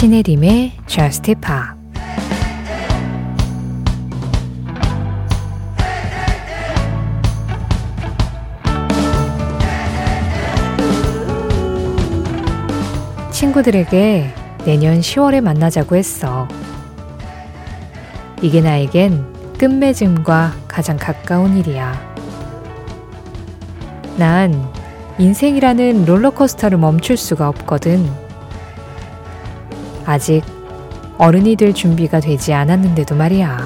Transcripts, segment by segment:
신혜림의 JUST POP. 친구들에게 내년 10월에 만나자고 했어. 이게 나에겐 끝맺음과 가장 가까운 일이야. 난 인생이라는 롤러코스터를 멈출 수가 없거든. 아직 어른이 될 준비가 되지 않았는데도 말이야.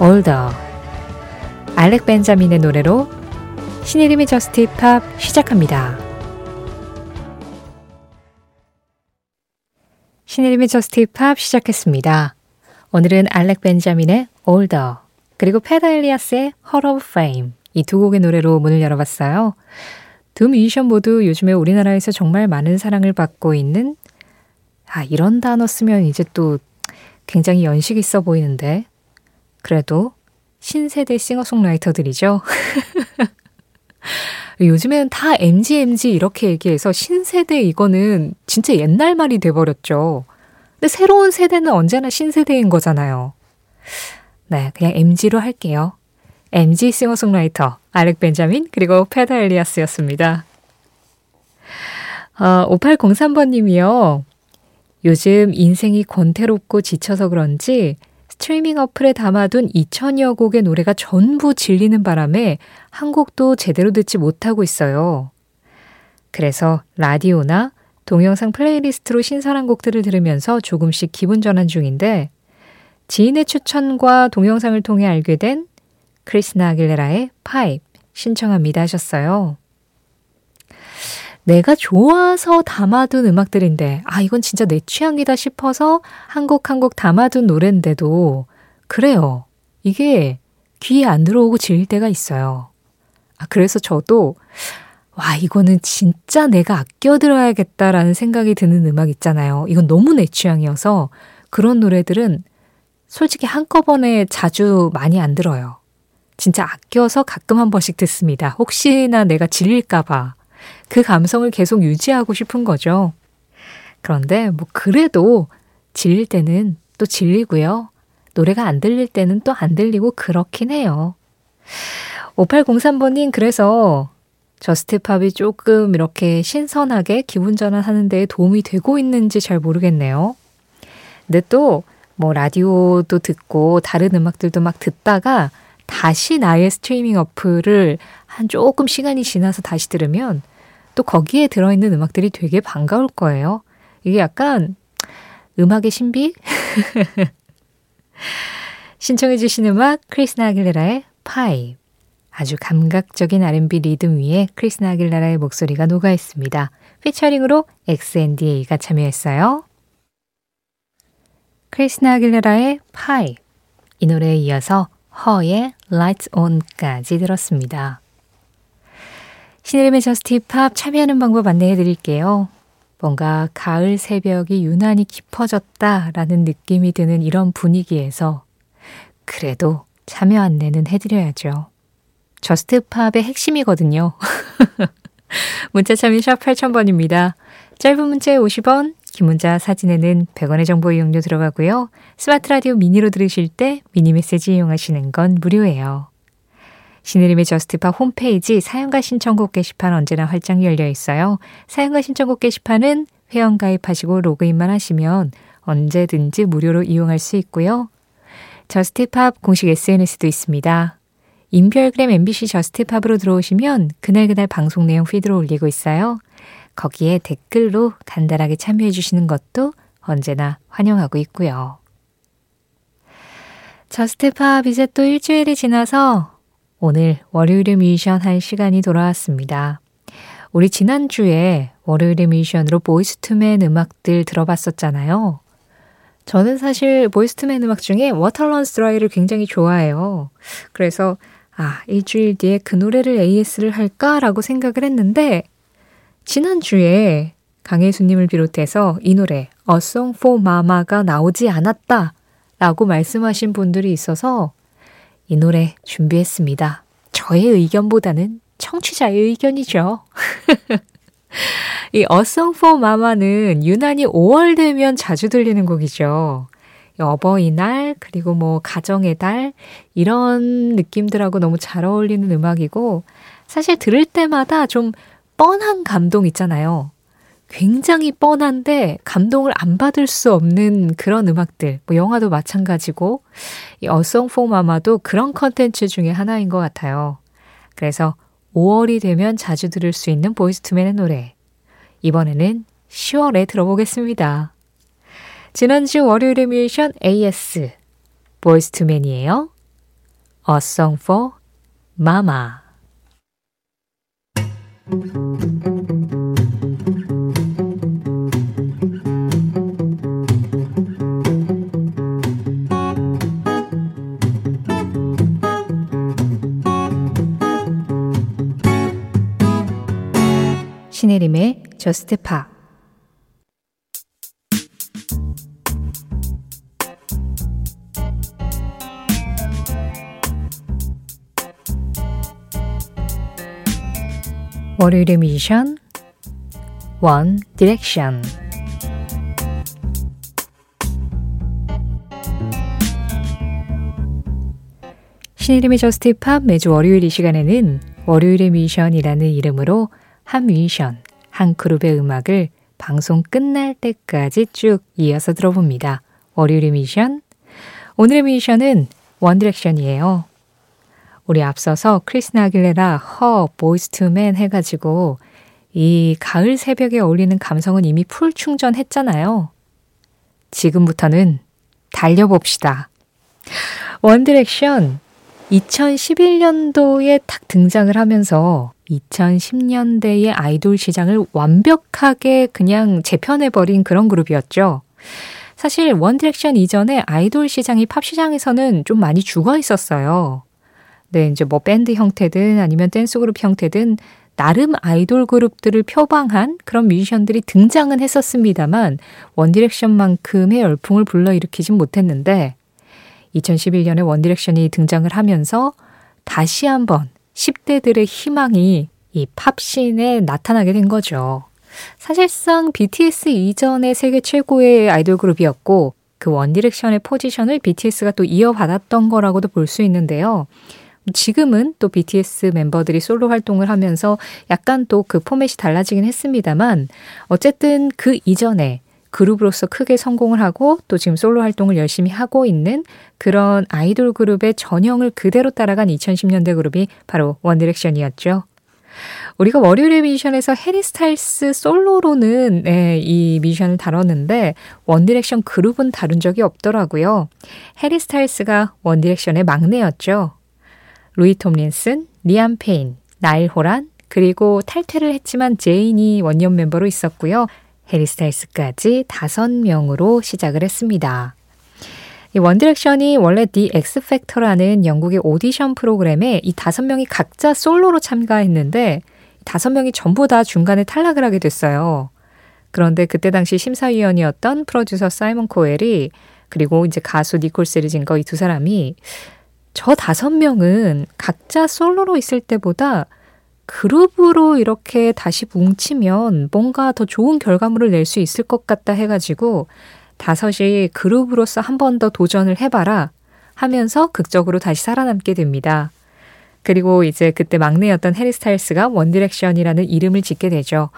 올더 알렉 벤자민의 노래로 신혜림의 저스트 힙합 시작합니다. 신혜림의 저스트 힙합 시작했습니다. 오늘은 알렉 벤자민의 올더 그리고 페달 엘리아스의 허 오브 페임 이 두 곡의 노래로 문을 열어봤어요. 두 뮤지션 모두 요즘에 우리나라에서 정말 많은 사랑을 받고 있는 이런 단어 쓰면 이제 또 굉장히 연식 있어 보이는데 그래도 신세대 싱어송라이터들이죠. 요즘에는 다 MG 이렇게 얘기해서 신세대 이거는 진짜 옛날 말이 돼버렸죠. 근데 새로운 세대는 언제나 신세대인 거잖아요. 네, 그냥 MG로 할게요. MG 싱어송라이터 알렉 벤자민 그리고 페달 엘리아스였습니다. 5803번님이요. 요즘 인생이 권태롭고 지쳐서 그런지 스트리밍 어플에 담아둔 2000여 곡의 노래가 전부 질리는 바람에 한 곡도 제대로 듣지 못하고 있어요. 그래서 라디오나 동영상 플레이리스트로 신선한 곡들을 들으면서 조금씩 기분 전환 중인데 지인의 추천과 동영상을 통해 알게 된 크리스티나 아길레라의 파이프 신청합니다 하셨어요. 내가 좋아서 담아둔 음악들인데 이건 진짜 내 취향이다 싶어서 한 곡 한 곡 담아둔 노래인데도 그래요. 이게 귀에 안 들어오고 질릴 때가 있어요. 그래서 저도 이거는 진짜 내가 아껴 들어야겠다라는 생각이 드는 음악 있잖아요. 이건 너무 내 취향이어서 그런 노래들은 솔직히 한꺼번에 자주 많이 안 들어요. 진짜 아껴서 가끔 한 번씩 듣습니다. 혹시나 내가 질릴까 봐. 그 감성을 계속 유지하고 싶은 거죠. 그런데 그래도 질릴 때는 또 질리고요. 노래가 안 들릴 때는 또 안 들리고 그렇긴 해요. 5803번님 그래서 저스트팝이 조금 이렇게 신선하게 기분 전환하는 데 도움이 되고 있는지 잘 모르겠네요. 근데 또 라디오도 듣고 다른 음악들도 막 듣다가 다시 나의 스트리밍 어플을 한 조금 시간이 지나서 다시 들으면 또 거기에 들어있는 음악들이 되게 반가울 거예요. 이게 약간 음악의 신비? 신청해 주신 음악 크리스티나 아길레라의 파이프. 아주 감각적인 R&B 리듬 위에 크리스티나 아길레라의 목소리가 녹아 있습니다. 피처링으로 X&DA가 참여했어요. 크리스티나 아길레라의 파이프. 이 노래에 이어서 허의 Lights On까지 들었습니다. 신혜림의 저스트 힙합 참여하는 방법 안내해드릴게요. 뭔가 가을 새벽이 유난히 깊어졌다라는 느낌이 드는 이런 분위기에서 그래도 참여 안내는 해드려야죠. 저스트 힙합의 핵심이거든요. 문자 참여 샵 8000번입니다. 짧은 문자에 50원, 긴 문자 사진에는 100원의 정보 이용료 들어가고요. 스마트 라디오 미니로 들으실 때 미니 메시지 이용하시는 건 무료예요. 신혜림의 저스트팝 홈페이지 사연과 신청곡 게시판 언제나 활짝 열려 있어요. 사연과 신청곡 게시판은 회원 가입하시고 로그인만 하시면 언제든지 무료로 이용할 수 있고요. 저스트팝 공식 SNS도 있습니다. 인별그램 MBC 저스트팝으로 들어오시면 그날그날 방송 내용 피드로 올리고 있어요. 거기에 댓글로 간단하게 참여해 주시는 것도 언제나 환영하고 있고요. 저스트팝 이제 또 일주일이 지나서 오늘 월요일의 뮤지션 한 시간이 돌아왔습니다. 우리 지난주에 월요일의 뮤지션으로 보이즈 투 맨 음악들 들어봤었잖아요. 저는 사실 보이즈 투 맨 음악 중에 워터 런스 드라이를 굉장히 좋아해요. 그래서 일주일 뒤에 그 노래를 AS를 할까라고 생각을 했는데 지난주에 강혜수님을 비롯해서 이 노래 A Song for Mama가 나오지 않았다 라고 말씀하신 분들이 있어서 이 노래 준비했습니다. 저의 의견보다는 청취자의 의견이죠. 이 A Song for Mama는 유난히 5월 되면 자주 들리는 곡이죠. 어버이날 그리고 뭐 가정의 달 이런 느낌들하고 너무 잘 어울리는 음악이고 사실 들을 때마다 좀 뻔한 감동 있잖아요. 굉장히 뻔한데 감동을 안 받을 수 없는 그런 음악들 뭐 영화도 마찬가지고 이 A Song for Mama도 그런 컨텐츠 중에 하나인 것 같아요. 그래서 5월이 되면 자주 들을 수 있는 보이즈 투맨의 노래 이번에는 10월에 들어보겠습니다. 지난주 월요일의 뮤지션 AS 보이즈 투맨이에요. A Song for Mama. 신혜림의 저스트 팝. 월요일의 뮤지션 One Direction. 신혜림의 저스트 팝 매주 월요일 이 시간에는 월요일의 뮤지션이라는 이름으로 한 뮤지션, 한 그룹의 음악을 방송 끝날 때까지 쭉 이어서 들어봅니다. 월요일의 뮤지션, 오늘의 뮤지션은 원 디렉션이에요. 우리 앞서서 크리스티나 아길레라, 허, 보이즈 투 맨 해가지고 이 가을 새벽에 어울리는 감성은 이미 풀 충전했잖아요. 지금부터는 달려봅시다. 원 디렉션, 2011년도에 딱 등장을 하면서 2010년대의 아이돌 시장을 완벽하게 그냥 재편해버린 그런 그룹이었죠. 사실 원 디렉션 이전에 아이돌 시장이 팝 시장에서는 좀 많이 죽어 있었어요. 네, 이제 뭐 밴드 형태든 아니면 댄스 그룹 형태든 나름 아이돌 그룹들을 표방한 그런 뮤지션들이 등장은 했었습니다만 원 디렉션만큼의 열풍을 불러일으키진 못했는데 2011년에 원 디렉션이 등장을 하면서 다시 한번 10대들의 희망이 이 팝씬에 나타나게 된 거죠. 사실상 BTS 이전의 세계 최고의 아이돌 그룹이었고 그 원 디렉션의 포지션을 BTS가 또 이어받았던 거라고도 볼 수 있는데요. 지금은 또 BTS 멤버들이 솔로 활동을 하면서 약간 또 그 포맷이 달라지긴 했습니다만 어쨌든 그 이전에 그룹으로서 크게 성공을 하고 또 지금 솔로 활동을 열심히 하고 있는 그런 아이돌 그룹의 전형을 그대로 따라간 2010년대 그룹이 바로 원 디렉션이었죠. 우리가 월요일의 뮤지션에서 해리 스타일스 솔로로는 이 뮤지션을 다뤘는데 원 디렉션 그룹은 다룬 적이 없더라고요. 해리 스타일스가 원 디렉션의 막내였죠. 루이 톰린슨, 리암 페인, 나일 호란, 그리고 탈퇴를 했지만 제인이 원년 멤버로 있었고요. 해리 스타일스까지 5명으로 시작을 했습니다. 이 원 디렉션이 원래 The X Factor라는 영국의 오디션 프로그램에 이 5명이 각자 솔로로 참가했는데 5명이 전부 다 중간에 탈락을 하게 됐어요. 그런데 그때 당시 심사위원이었던 프로듀서 사이먼 코엘이 그리고 이제 가수 니콜 세르징거 이 2사람이 저 5명은 각자 솔로로 있을 때보다 그룹으로 이렇게 다시 뭉치면 뭔가 더 좋은 결과물을 낼 수 있을 것 같다 해가지고 5이 그룹으로서 한 번 더 도전을 해봐라 하면서 극적으로 다시 살아남게 됩니다. 그리고 이제 그때 막내였던 해리 스타일스가 원 디렉션이라는 이름을 짓게 되죠.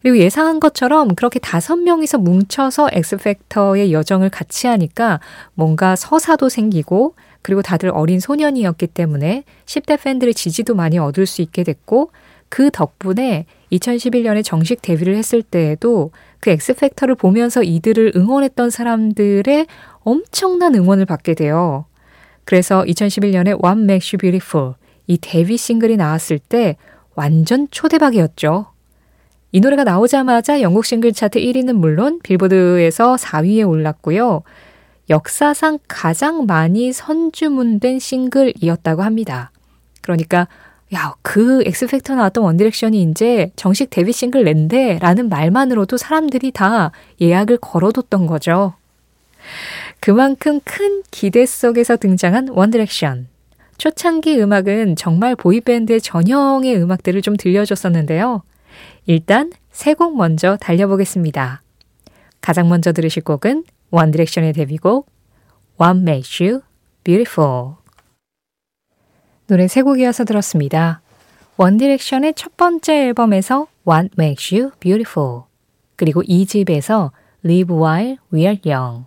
그리고 예상한 것처럼 그렇게 5명이서 뭉쳐서 엑스팩터의 여정을 같이 하니까 뭔가 서사도 생기고 그리고 다들 어린 소년이었기 때문에 10대 팬들의 지지도 많이 얻을 수 있게 됐고 그 덕분에 2011년에 정식 데뷔를 했을 때에도 그 엑스팩터를 보면서 이들을 응원했던 사람들의 엄청난 응원을 받게 돼요. 그래서 2011년에 What Makes You Beautiful 이 데뷔 싱글이 나왔을 때 완전 초대박이었죠. 이 노래가 나오자마자 영국 싱글 차트 1위는 물론 빌보드에서 4위에 올랐고요. 역사상 가장 많이 선주문된 싱글이었다고 합니다. 그러니까 야, 그 엑스팩터 나왔던 원 디렉션이 이제 정식 데뷔 싱글 낸대라는 말만으로도 사람들이 다 예약을 걸어뒀던 거죠. 그만큼 큰 기대 속에서 등장한 원디렉션. 초창기 음악은 정말 보이밴드의 전형의 음악들을 좀 들려줬었는데요. 일단 세 곡 먼저 달려보겠습니다. 가장 먼저 들으실 곡은 원디렉션의 데뷔곡 What Makes You Beautiful. 노래 세 곡이어서 들었습니다. 원디렉션의 첫 번째 앨범에서 What Makes You Beautiful, 그리고 2집에서 Live While We Are Young,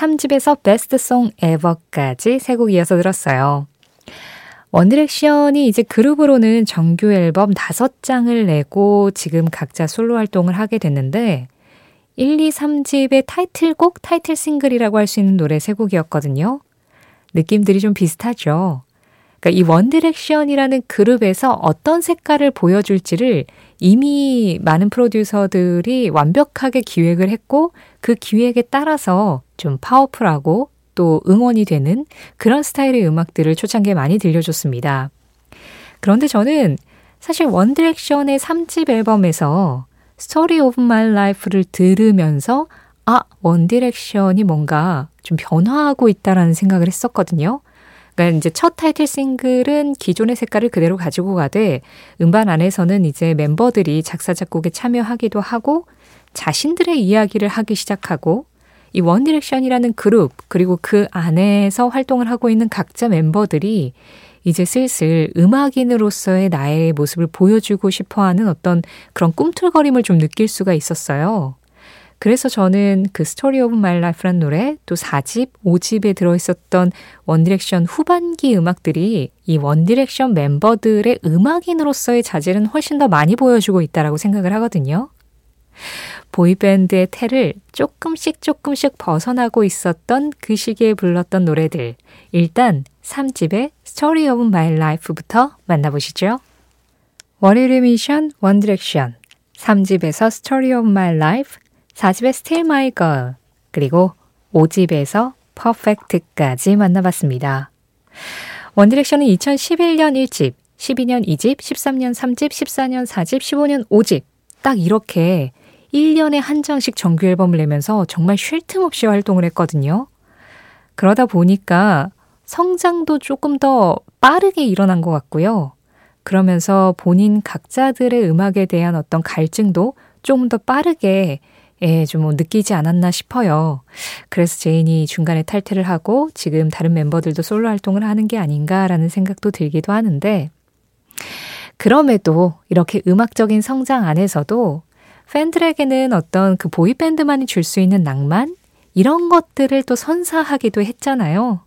3집에서 Best Song Ever까지 세 곡 이어서 들었어요. 원디렉션이 이제 그룹으로는 정규 앨범 5장을 내고 지금 각자 솔로 활동을 하게 됐는데 1, 2, 3집의 타이틀곡, 타이틀 싱글이라고 할 수 있는 노래 세 곡이었거든요. 느낌들이 좀 비슷하죠. 그러니까 이 원디렉션이라는 그룹에서 어떤 색깔을 보여줄지를 이미 많은 프로듀서들이 완벽하게 기획을 했고 그 기획에 따라서 좀 파워풀하고 또 응원이 되는 그런 스타일의 음악들을 초창기에 많이 들려줬습니다. 그런데 저는 사실 원디렉션의 3집 앨범에서 Story of My Life를 들으면서 아, 원디렉션이 뭔가 좀 변화하고 있다라는 생각을 했었거든요. 그러니까 이제 첫 타이틀 싱글은 기존의 색깔을 그대로 가지고 가되 음반 안에서는 이제 멤버들이 작사 작곡에 참여하기도 하고 자신들의 이야기를 하기 시작하고 이 원디렉션이라는 그룹 그리고 그 안에서 활동을 하고 있는 각자 멤버들이 이제 슬슬 음악인으로서의 나의 모습을 보여주고 싶어하는 어떤 그런 꿈틀거림을 좀 느낄 수가 있었어요. 그래서 저는 그 스토리 오브 마이 라이프란 노래, 또 4집, 5집에 들어있었던 원디렉션 후반기 음악들이 이 원디렉션 멤버들의 음악인으로서의 자질은 훨씬 더 많이 보여주고 있다라고 생각을 하거든요. 보이밴드의 틀을 조금씩 벗어나고 있었던 그 시기에 불렀던 노래들, 일단 3집의 스토리 오브 마이 라이프부터 만나보시죠. 월요일의 미션 원디렉션, 3집에서 스토리 오브 마이 라이프, 4집의 Still My Girl, 그리고 5집에서 Perfect까지 만나봤습니다. 원디렉션은 2011년 1집, 12년 2집, 13년 3집, 14년 4집, 15년 5집 딱 이렇게 1년에 한 장씩 정규 앨범을 내면서 정말 쉴 틈 없이 활동을 했거든요. 그러다 보니까 성장도 조금 더 빠르게 일어난 것 같고요. 그러면서 본인 각자들의 음악에 대한 어떤 갈증도 조금 더 빠르게 좀 느끼지 않았나 싶어요. 그래서 제인이 중간에 탈퇴를 하고 지금 다른 멤버들도 솔로 활동을 하는 게 아닌가라는 생각도 들기도 하는데, 그럼에도 이렇게 음악적인 성장 안에서도 팬들에게는 어떤 그 보이밴드만이 줄 수 있는 낭만, 이런 것들을 또 선사하기도 했잖아요.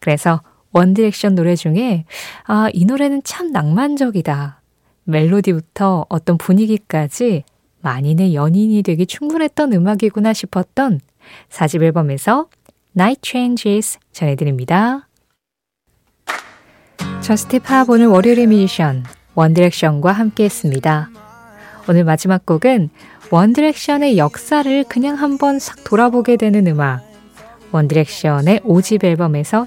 그래서 원디렉션 노래 중에 아, 이 노래는 참 낭만적이다, 멜로디부터 어떤 분위기까지 만인의 연인이 되기 충분했던 음악이구나 싶었던 4집 앨범에서 Night Changes 전해드립니다. 저스트 팝 오늘 월요일의 뮤지션 원디렉션과 함께했습니다. 오늘 마지막 곡은 원디렉션의 역사를 그냥 한번 싹 돌아보게 되는 음악, 원디렉션의 5집 앨범에서